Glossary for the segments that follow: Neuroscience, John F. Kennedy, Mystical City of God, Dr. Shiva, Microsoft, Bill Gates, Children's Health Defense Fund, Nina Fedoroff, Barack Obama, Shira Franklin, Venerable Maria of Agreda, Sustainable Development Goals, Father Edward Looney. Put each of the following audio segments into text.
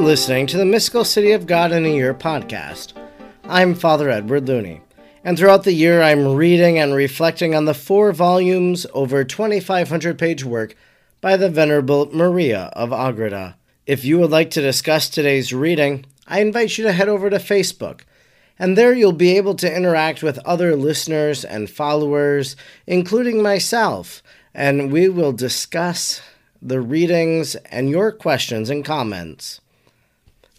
You're listening to the Mystical City of God in a Year podcast. I'm Father Edward Looney, and throughout the year I'm reading and reflecting on the 4 volumes over 2,500-page work by the Venerable Maria of Agreda. If you would like to discuss today's reading, I invite you to head over to Facebook, and there you'll be able to interact with other listeners and followers, including myself, and we will discuss the readings, and your questions and comments.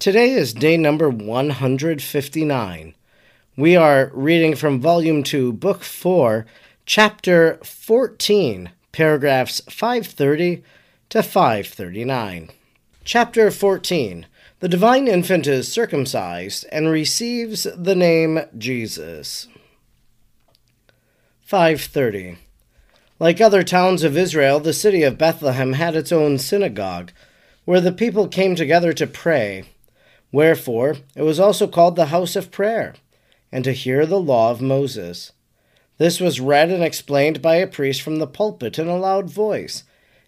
Today is day number 159. We are reading from Volume 2, Book 4, Chapter 14, paragraphs 530 to 539. Chapter 14. The Divine Infant is circumcised and receives the name Jesus. 530. Like other towns of Israel, the city of Bethlehem had its own synagogue, where the people came together to pray. Wherefore, it was also called the house of prayer, and to hear the law of Moses. This was read and explained by a priest from the pulpit in a loud voice,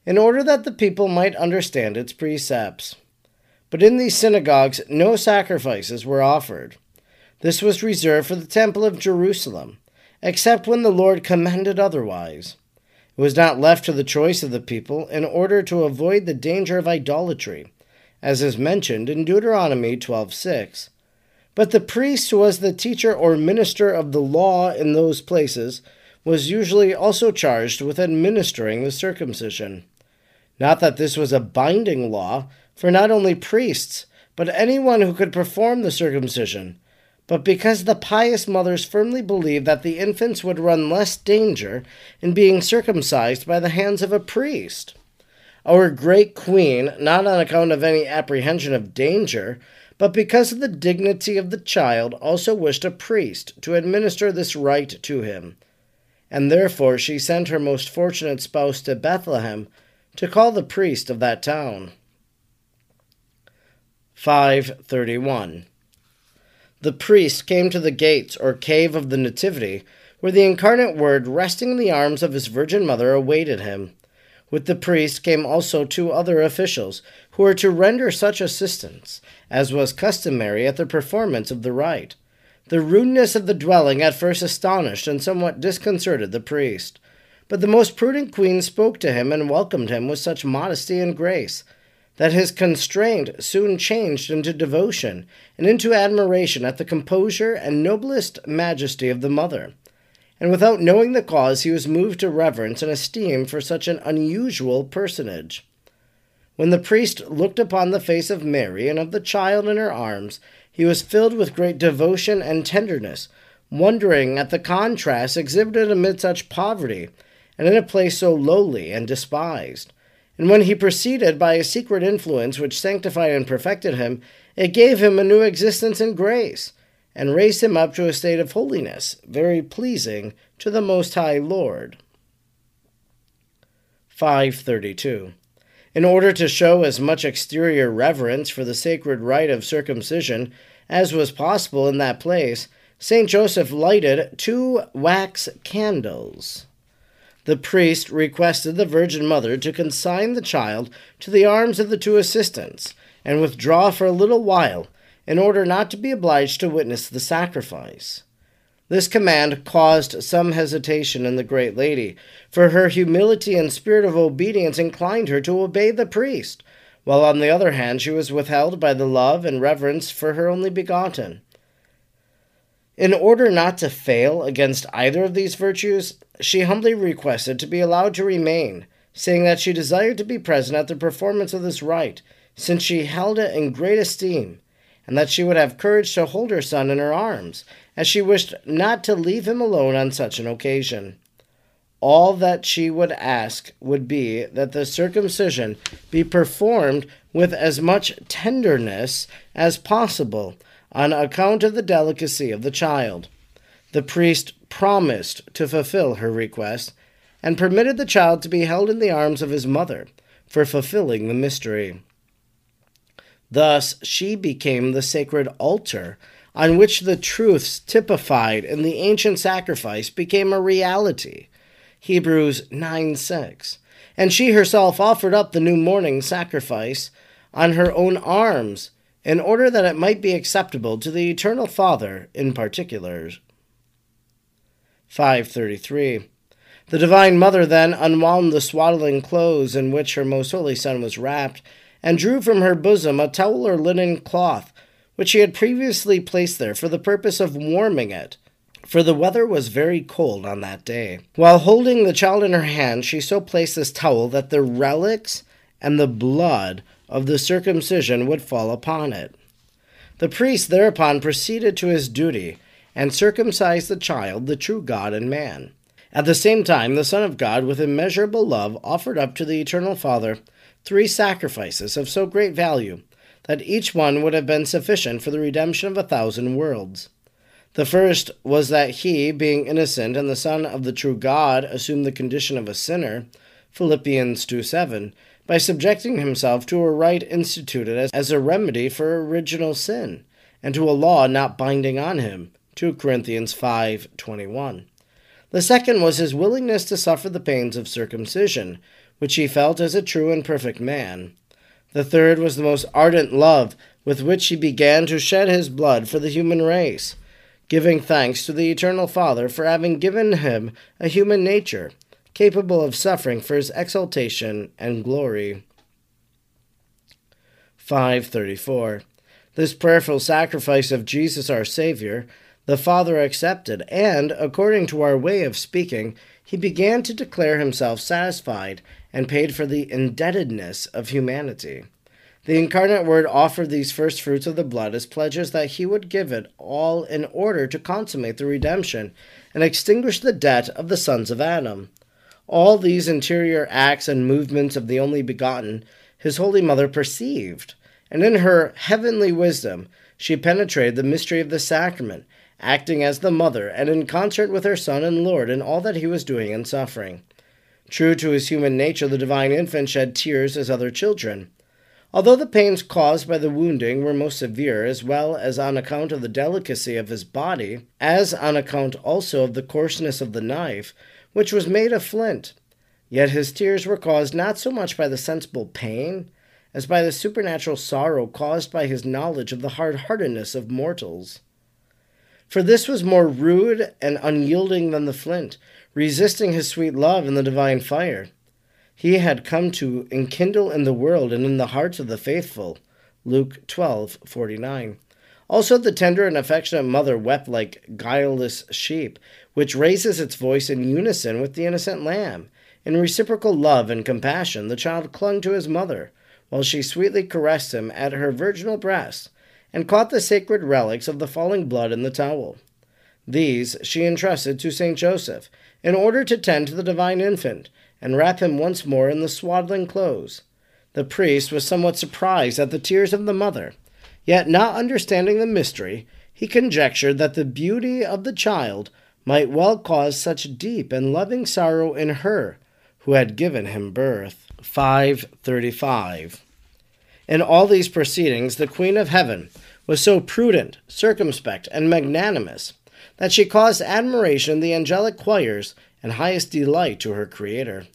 in order that the people might understand its precepts. But in these synagogues no sacrifices were offered. This was reserved for the temple of Jerusalem, except when the Lord commanded otherwise. It was not left to the choice of the people in order to avoid the danger of idolatry, as is mentioned in Deuteronomy 12:6. But the priest who was the teacher or minister of the law in those places was usually also charged with administering the circumcision. Not that this was a binding law for not only priests, but anyone who could perform the circumcision, but because the pious mothers firmly believed that the infants would run less danger in being circumcised by the hands of a priest. Our great queen, not on account of any apprehension of danger, but because of the dignity of the child, also wished a priest to administer this rite to him. And therefore she sent her most fortunate spouse to Bethlehem to call the priest of that town. 531. The priest came to the gates or cave of the Nativity, where the incarnate Word, resting in the arms of his Virgin Mother, awaited him. With the priest came also 2 other officials, who were to render such assistance as was customary at the performance of the rite. The rudeness of the dwelling at first astonished and somewhat disconcerted the priest, but the most prudent queen spoke to him and welcomed him with such modesty and grace that his constraint soon changed into devotion and into admiration at the composure and noblest majesty of the mother, and without knowing the cause he was moved to reverence and esteem for such an unusual personage. When the priest looked upon the face of Mary and of the child in her arms, he was filled with great devotion and tenderness, wondering at the contrast exhibited amid such poverty and in a place so lowly and despised. And when he proceeded by a secret influence which sanctified and perfected him, it gave him a new existence in grace, and raised him up to a state of holiness, very pleasing to the Most High Lord. 532. In order to show as much exterior reverence for the sacred rite of circumcision as was possible in that place, Saint Joseph lighted 2 wax candles. The priest requested the Virgin Mother to consign the child to the arms of the 2 assistants, and withdraw for a little while, in order not to be obliged to witness the sacrifice. This command caused some hesitation in the great lady, for her humility and spirit of obedience inclined her to obey the priest, while on the other hand she was withheld by the love and reverence for her only begotten. In order not to fail against either of these virtues, she humbly requested to be allowed to remain, saying that she desired to be present at the performance of this rite, since she held it in great esteem, and that she would have courage to hold her son in her arms, as she wished not to leave him alone on such an occasion. All that she would ask would be that the circumcision be performed with as much tenderness as possible, on account of the delicacy of the child. The priest promised to fulfill her request, and permitted the child to be held in the arms of his mother, for fulfilling the mystery. Thus she became the sacred altar, on which the truths typified in the ancient sacrifice became a reality. Hebrews 9:6. And she herself offered up the new morning sacrifice on her own arms, in order that it might be acceptable to the Eternal Father in particular. 533. The Divine Mother then unwound the swaddling clothes in which her Most Holy Son was wrapped, and drew from her bosom a towel or linen cloth, which she had previously placed there for the purpose of warming it, for the weather was very cold on that day. While holding the child in her hand, she so placed this towel that the relics and the blood of the circumcision would fall upon it. The priest thereupon proceeded to his duty, and circumcised the child, the true God and man. At the same time, the Son of God, with immeasurable love, offered up to the Eternal Father 3 sacrifices of so great value, that each one would have been sufficient for the redemption of 1,000 worlds. The first was that he, being innocent and the Son of the true God, assumed the condition of a sinner, Philippians 2:7, by subjecting himself to a rite instituted as a remedy for original sin, and to a law not binding on him, 2 Corinthians 5:21. The second was his willingness to suffer the pains of circumcision, which he felt as a true and perfect man. The third was the most ardent love with which he began to shed his blood for the human race, giving thanks to the Eternal Father for having given him a human nature, capable of suffering for his exaltation and glory. 534. This prayerful sacrifice of Jesus our Savior, the Father accepted, and, according to our way of speaking, he began to declare himself satisfied and paid for the indebtedness of humanity. The Incarnate Word offered these first fruits of the blood as pledges that he would give it all in order to consummate the redemption and extinguish the debt of the sons of Adam. All these interior acts and movements of the only begotten, his Holy Mother perceived, and in her heavenly wisdom she penetrated the mystery of the sacrament, acting as the mother and in concert with her Son and Lord in all that he was doing and suffering. True to his human nature, the divine infant shed tears as other children. Although the pains caused by the wounding were most severe, as well as on account of the delicacy of his body, as on account also of the coarseness of the knife, which was made of flint, yet his tears were caused not so much by the sensible pain, as by the supernatural sorrow caused by his knowledge of the hard-heartedness of mortals. For this was more rude and unyielding than the flint, resisting his sweet love in the divine fire. He had come to enkindle in the world and in the hearts of the faithful. Luke 12:49. Also, the tender and affectionate mother wept like guileless sheep, which raises its voice in unison with the innocent lamb. In reciprocal love and compassion, the child clung to his mother, while she sweetly caressed him at her virginal breast, and caught the sacred relics of the falling blood in the towel. These she entrusted to Saint Joseph, in order to tend to the divine infant, and wrap him once more in the swaddling clothes. The priest was somewhat surprised at the tears of the mother, yet, not understanding the mystery, he conjectured that the beauty of the child might well cause such deep and loving sorrow in her who had given him birth. 535. In all these proceedings, the Queen of Heaven was so prudent, circumspect, and magnanimous, that she caused admiration in the angelic choirs and highest delight to her Creator.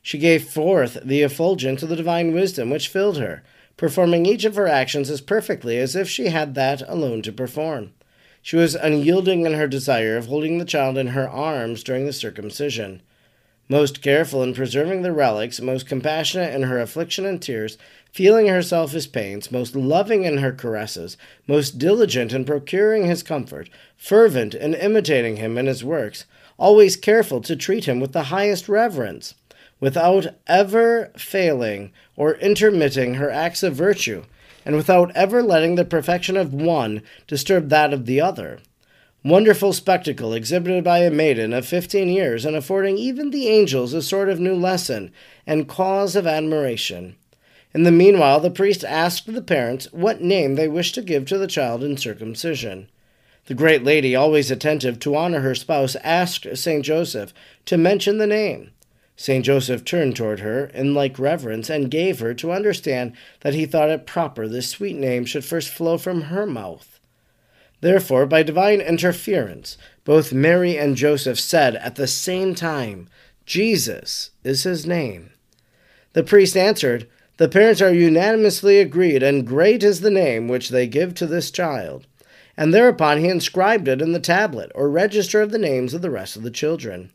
She gave forth the effulgence of the divine wisdom which filled her, performing each of her actions as perfectly as if she had that alone to perform. She was unyielding in her desire of holding the child in her arms during the circumcision. most careful in preserving the relics, most compassionate in her affliction and tears, feeling herself his pains, most loving in her caresses, most diligent in procuring his comfort, fervent in imitating him in his works, always careful to treat him with the highest reverence, without ever failing or intermitting her acts of virtue, and without ever letting the perfection of one disturb that of the other. Wonderful spectacle exhibited by a maiden of 15 years, and affording even the angels a sort of new lesson and cause of admiration. In the meanwhile, the priest asked the parents what name they wished to give to the child in circumcision. The great lady, always attentive to honor her spouse, asked St. Joseph to mention the name. St. Joseph turned toward her in like reverence and gave her to understand that he thought it proper this sweet name should first flow from her mouth. Therefore, by divine interference, both Mary and Joseph said at the same time, "Jesus is his name." The priest answered, "The parents are unanimously agreed, and great is the name which they give to this child." And thereupon he inscribed it in the tablet, or register of the names of the rest of the children.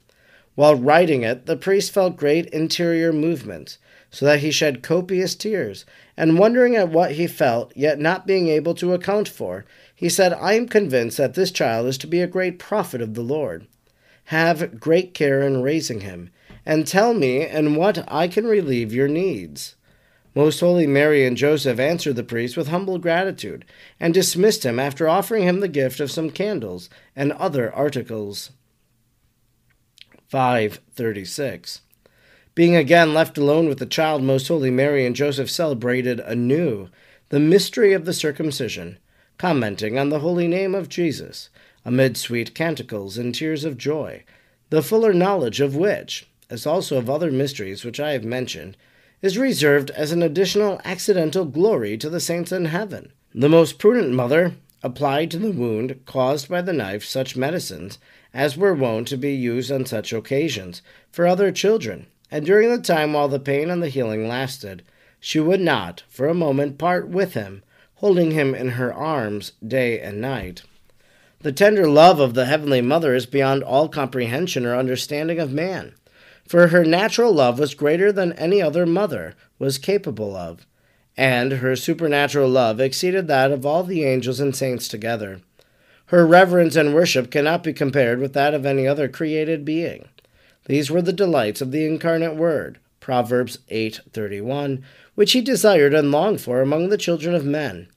While writing it, the priest felt great interior movements, so that he shed copious tears, and wondering at what he felt, yet not being able to account for, he said, "I am convinced that this child is to be a great prophet of the Lord. Have great care in raising him, and tell me in what I can relieve your needs." Most Holy Mary and Joseph answered the priest with humble gratitude, and dismissed him after offering him the gift of some candles and other articles. 536. Being again left alone with the child, Most Holy Mary and Joseph celebrated anew the mystery of the circumcision, commenting on the holy name of Jesus, amid sweet canticles and tears of joy, the fuller knowledge of which, as also of other mysteries which I have mentioned, is reserved as an additional accidental glory to the saints in heaven. The most prudent mother applied to the wound caused by the knife such medicines as were wont to be used on such occasions for other children, and during the time while the pain and the healing lasted, she would not, for a moment, part with him, holding him in her arms day and night. The tender love of the Heavenly Mother is beyond all comprehension or understanding of man, for her natural love was greater than any other mother was capable of, and her supernatural love exceeded that of all the angels and saints together. Her reverence and worship cannot be compared with that of any other created being. These were the delights of the incarnate Word, Proverbs 8:31, which he desired and longed for among the children of men.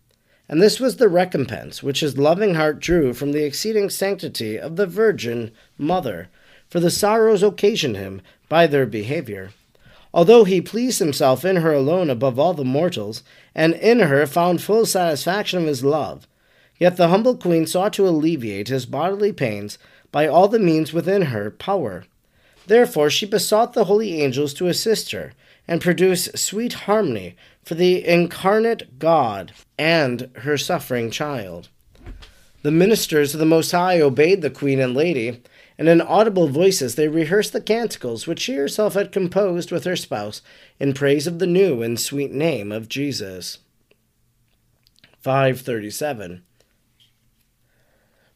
And this was the recompense which his loving heart drew from the exceeding sanctity of the Virgin Mother, for the sorrows occasioned him by their behavior. Although he pleased himself in her alone above all the mortals, and in her found full satisfaction of his love, yet the humble queen sought to alleviate his bodily pains by all the means within her power. Therefore she besought the holy angels to assist her, and produce sweet harmony for the incarnate God and her suffering child. The ministers of the Most High obeyed the queen and lady, and in audible voices they rehearsed the canticles which she herself had composed with her spouse in praise of the new and sweet name of Jesus. 537.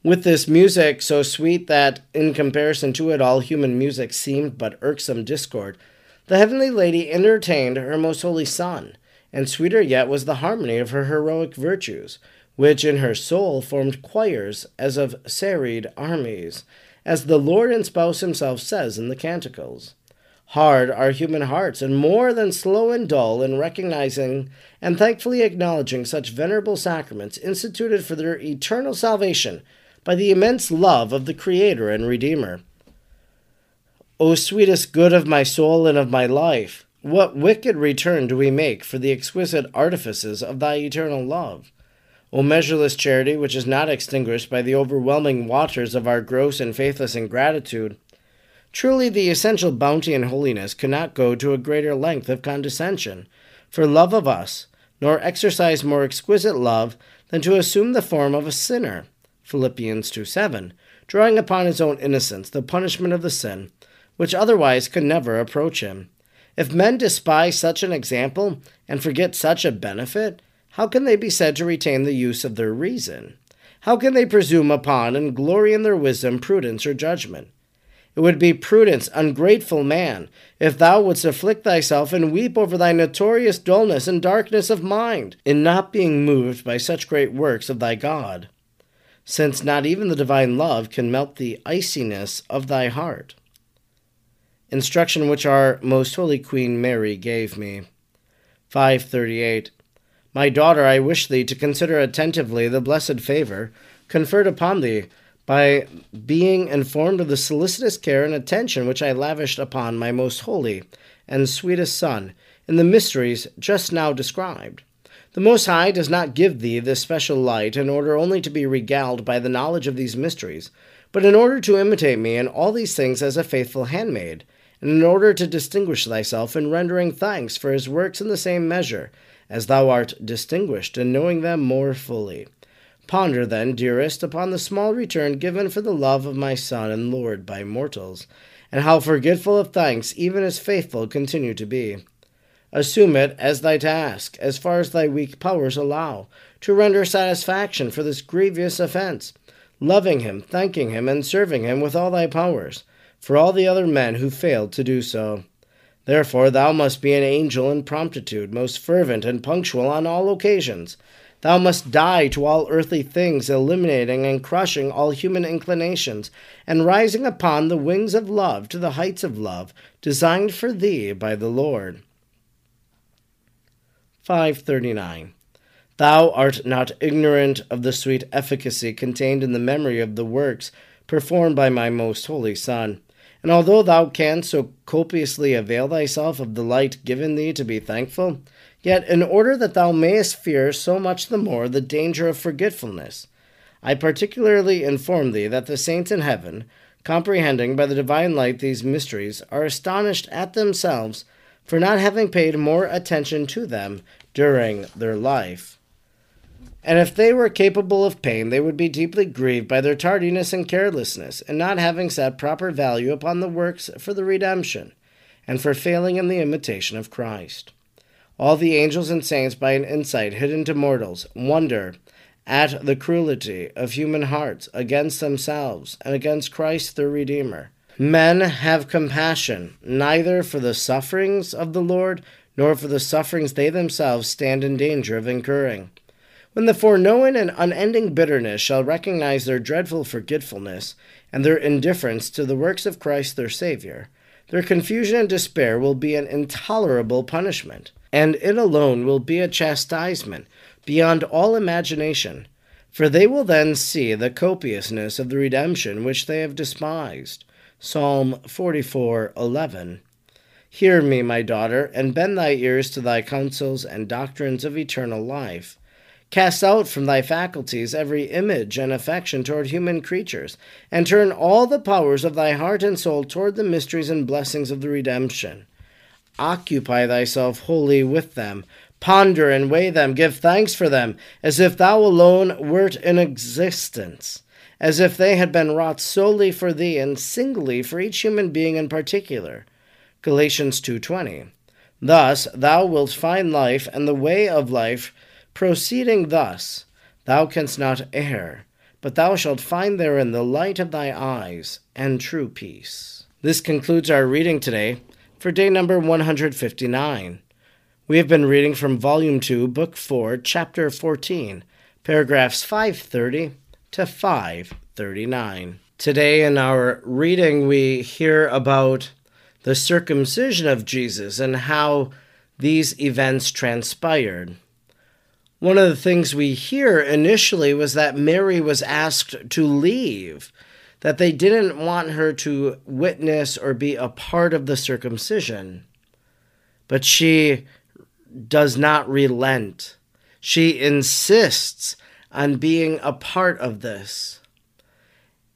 With this music, so sweet that, in comparison to it, all human music seemed but irksome discord, the heavenly lady entertained her most holy Son, and sweeter yet was the harmony of her heroic virtues, which in her soul formed choirs as of serried armies, as the Lord and Spouse himself says in the Canticles. Hard are human hearts, and more than slow and dull in recognizing and thankfully acknowledging such venerable sacraments instituted for their eternal salvation by the immense love of the Creator and Redeemer. O sweetest good of my soul and of my life, what wicked return do we make for the exquisite artifices of thy eternal love? O measureless charity, which is not extinguished by the overwhelming waters of our gross and faithless ingratitude, truly the essential bounty and holiness could not go to a greater length of condescension, for love of us, nor exercise more exquisite love than to assume the form of a sinner, Philippians 2:7, drawing upon his own innocence the punishment of the sin, which otherwise could never approach him. If men despise such an example and forget such a benefit, how can they be said to retain the use of their reason? How can they presume upon and glory in their wisdom, prudence, or judgment? It would be prudence, ungrateful man, if thou wouldst afflict thyself and weep over thy notorious dullness and darkness of mind, in not being moved by such great works of thy God, since not even the divine love can melt the iciness of thy heart. Instruction which our most holy Queen Mary gave me. 538. My daughter, I wish thee to consider attentively the blessed favor conferred upon thee by being informed of the solicitous care and attention which I lavished upon my most holy and sweetest Son in the mysteries just now described. The Most High does not give thee this special light in order only to be regaled by the knowledge of these mysteries, but in order to imitate me in all these things as a faithful handmaid, and in order to distinguish thyself in rendering thanks for his works in the same measure, as thou art distinguished in knowing them more fully. Ponder then, dearest, upon the small return given for the love of my Son and Lord by mortals, and how forgetful of thanks even as faithful continue to be. Assume it as thy task, as far as thy weak powers allow, to render satisfaction for this grievous offense, loving him, thanking him, and serving him with all thy powers, for all the other men who failed to do so. Therefore thou must be an angel in promptitude, most fervent and punctual on all occasions. Thou must die to all earthly things, eliminating and crushing all human inclinations, and rising upon the wings of love to the heights of love designed for thee by the Lord. 539. Thou art not ignorant of the sweet efficacy contained in the memory of the works performed by my most holy Son. And although thou canst so copiously avail thyself of the light given thee to be thankful, yet in order that thou mayest fear so much the more the danger of forgetfulness, I particularly inform thee that the saints in heaven, comprehending by the divine light these mysteries, are astonished at themselves for not having paid more attention to them during their life. And if they were capable of pain, they would be deeply grieved by their tardiness and carelessness, in not having set proper value upon the works for the redemption, and for failing in the imitation of Christ. All the angels and saints, by an insight hidden to mortals, wonder at the cruelty of human hearts against themselves and against Christ their Redeemer. Men have compassion, neither for the sufferings of the Lord, nor for the sufferings they themselves stand in danger of incurring. When the foreknown and unending bitterness shall recognize their dreadful forgetfulness and their indifference to the works of Christ their Savior, their confusion and despair will be an intolerable punishment, and it alone will be a chastisement beyond all imagination, for they will then see the copiousness of the redemption which they have despised. Psalm 44:11. Hear me, my daughter, and bend thy ears to thy counsels and doctrines of eternal life. Cast out from thy faculties every image and affection toward human creatures, and turn all the powers of thy heart and soul toward the mysteries and blessings of the redemption. Occupy thyself wholly with them. Ponder and weigh them. Give thanks for them, as if thou alone wert in existence, as if they had been wrought solely for thee and singly for each human being in particular. Galatians 2:20. Thus thou wilt find life and the way of life. Proceeding thus, thou canst not err, but thou shalt find therein the light of thy eyes and true peace. This concludes our reading today for day number 159. We have been reading from Volume 2, Book 4, Chapter 14, paragraphs 530 to 539. Today in our reading we hear about the circumcision of Jesus and how these events transpired. One of the things we hear initially was that Mary was asked to leave, that they didn't want her to witness or be a part of the circumcision. But she does not relent. She insists on being a part of this.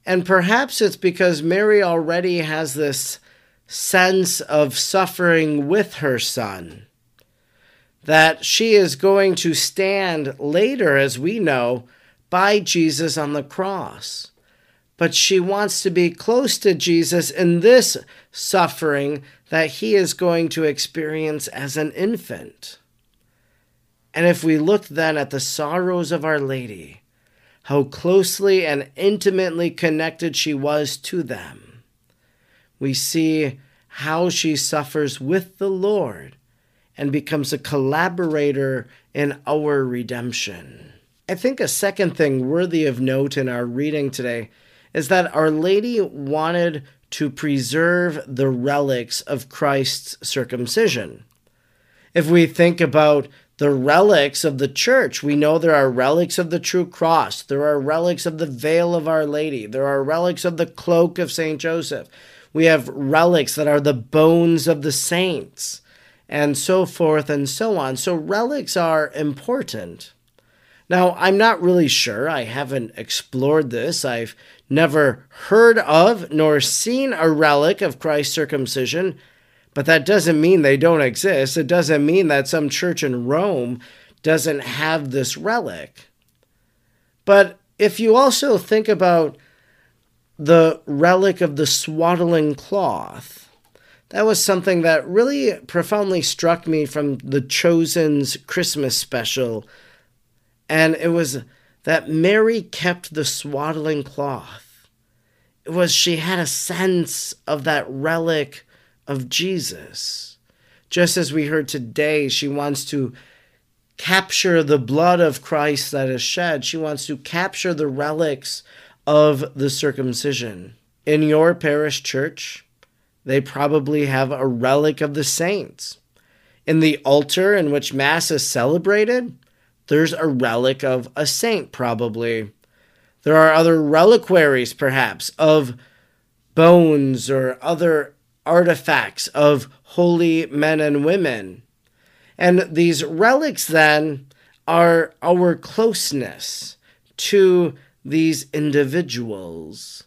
And perhaps it's because Mary already has this sense of suffering with her Son, that she is going to stand later, as we know, by Jesus on the cross. But she wants to be close to Jesus in this suffering that he is going to experience as an infant. And if we look then at the sorrows of Our Lady, how closely and intimately connected she was to them, we see how she suffers with the Lord and becomes a collaborator in our redemption. I think a second thing worthy of note in our reading today is that Our Lady wanted to preserve the relics of Christ's circumcision. If we think about the relics of the church, we know there are relics of the true cross. There are relics of the veil of Our Lady. There are relics of the cloak of Saint Joseph. We have relics that are the bones of the saints, and so forth and so on. So relics are important. Now, I'm not really sure. I haven't explored this. I've never heard of nor seen a relic of Christ's circumcision, but that doesn't mean they don't exist. It doesn't mean that some church in Rome doesn't have this relic. But if you also think about the relic of the swaddling cloth, that was something that really profoundly struck me from the Chosen's Christmas special. And it was that Mary kept the swaddling cloth. It was she had a sense of that relic of Jesus. Just as we heard today, she wants to capture the blood of Christ that is shed. She wants to capture the relics of the circumcision. In your parish church, they probably have a relic of the saints. In the altar in which Mass is celebrated, there's a relic of a saint, probably. There are other reliquaries, perhaps, of bones or other artifacts of holy men and women. And these relics, then, are our closeness to these individuals.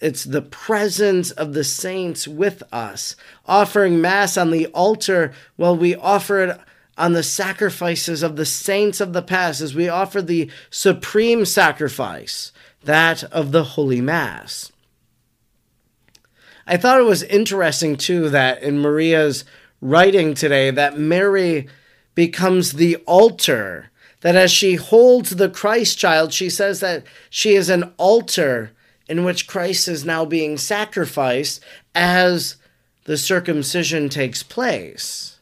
It's the presence of the saints with us. Offering Mass on the altar, well, we offer it on the sacrifices of the saints of the past as we offer the supreme sacrifice, that of the Holy Mass. I thought it was interesting, too, that in Maria's writing today, that Mary becomes the altar, that as she holds the Christ child, she says that she is an altar in which Christ is now being sacrificed as the circumcision takes place.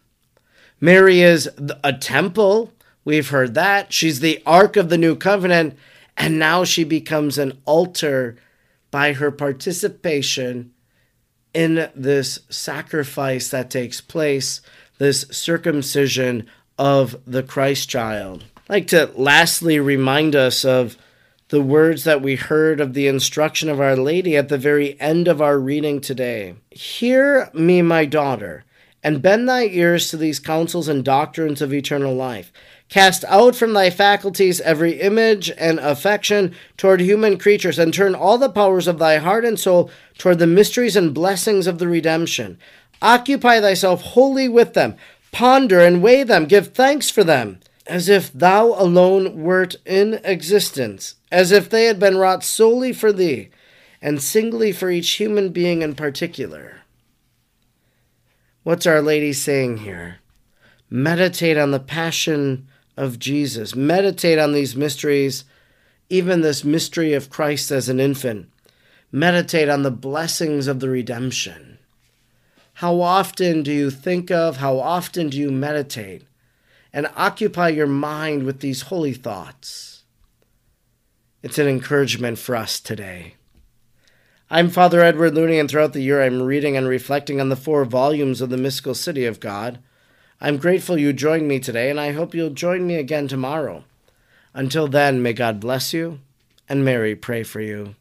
Mary is a temple. We've heard that. She's the Ark of the New Covenant. And now she becomes an altar by her participation in this sacrifice that takes place, this circumcision of the Christ child. I'd like to lastly remind us of the words that we heard of the instruction of Our Lady at the very end of our reading today. Hear me, my daughter, and bend thy ears to these counsels and doctrines of eternal life. Cast out from thy faculties every image and affection toward human creatures, and turn all the powers of thy heart and soul toward the mysteries and blessings of the redemption. Occupy thyself wholly with them. Ponder and weigh them. Give thanks for them, as if thou alone wert in existence, as if they had been wrought solely for thee, and singly for each human being in particular. What's Our Lady saying here? Meditate on the passion of Jesus. Meditate on these mysteries, even this mystery of Christ as an infant. Meditate on the blessings of the redemption. How often do you think of, how often do you meditate and occupy your mind with these holy thoughts? It's an encouragement for us today. I'm Father Edward Looney, and throughout the year I'm reading and reflecting on the 4 volumes of the Mystical City of God. I'm grateful you joined me today, and I hope you'll join me again tomorrow. Until then, may God bless you, and Mary pray for you.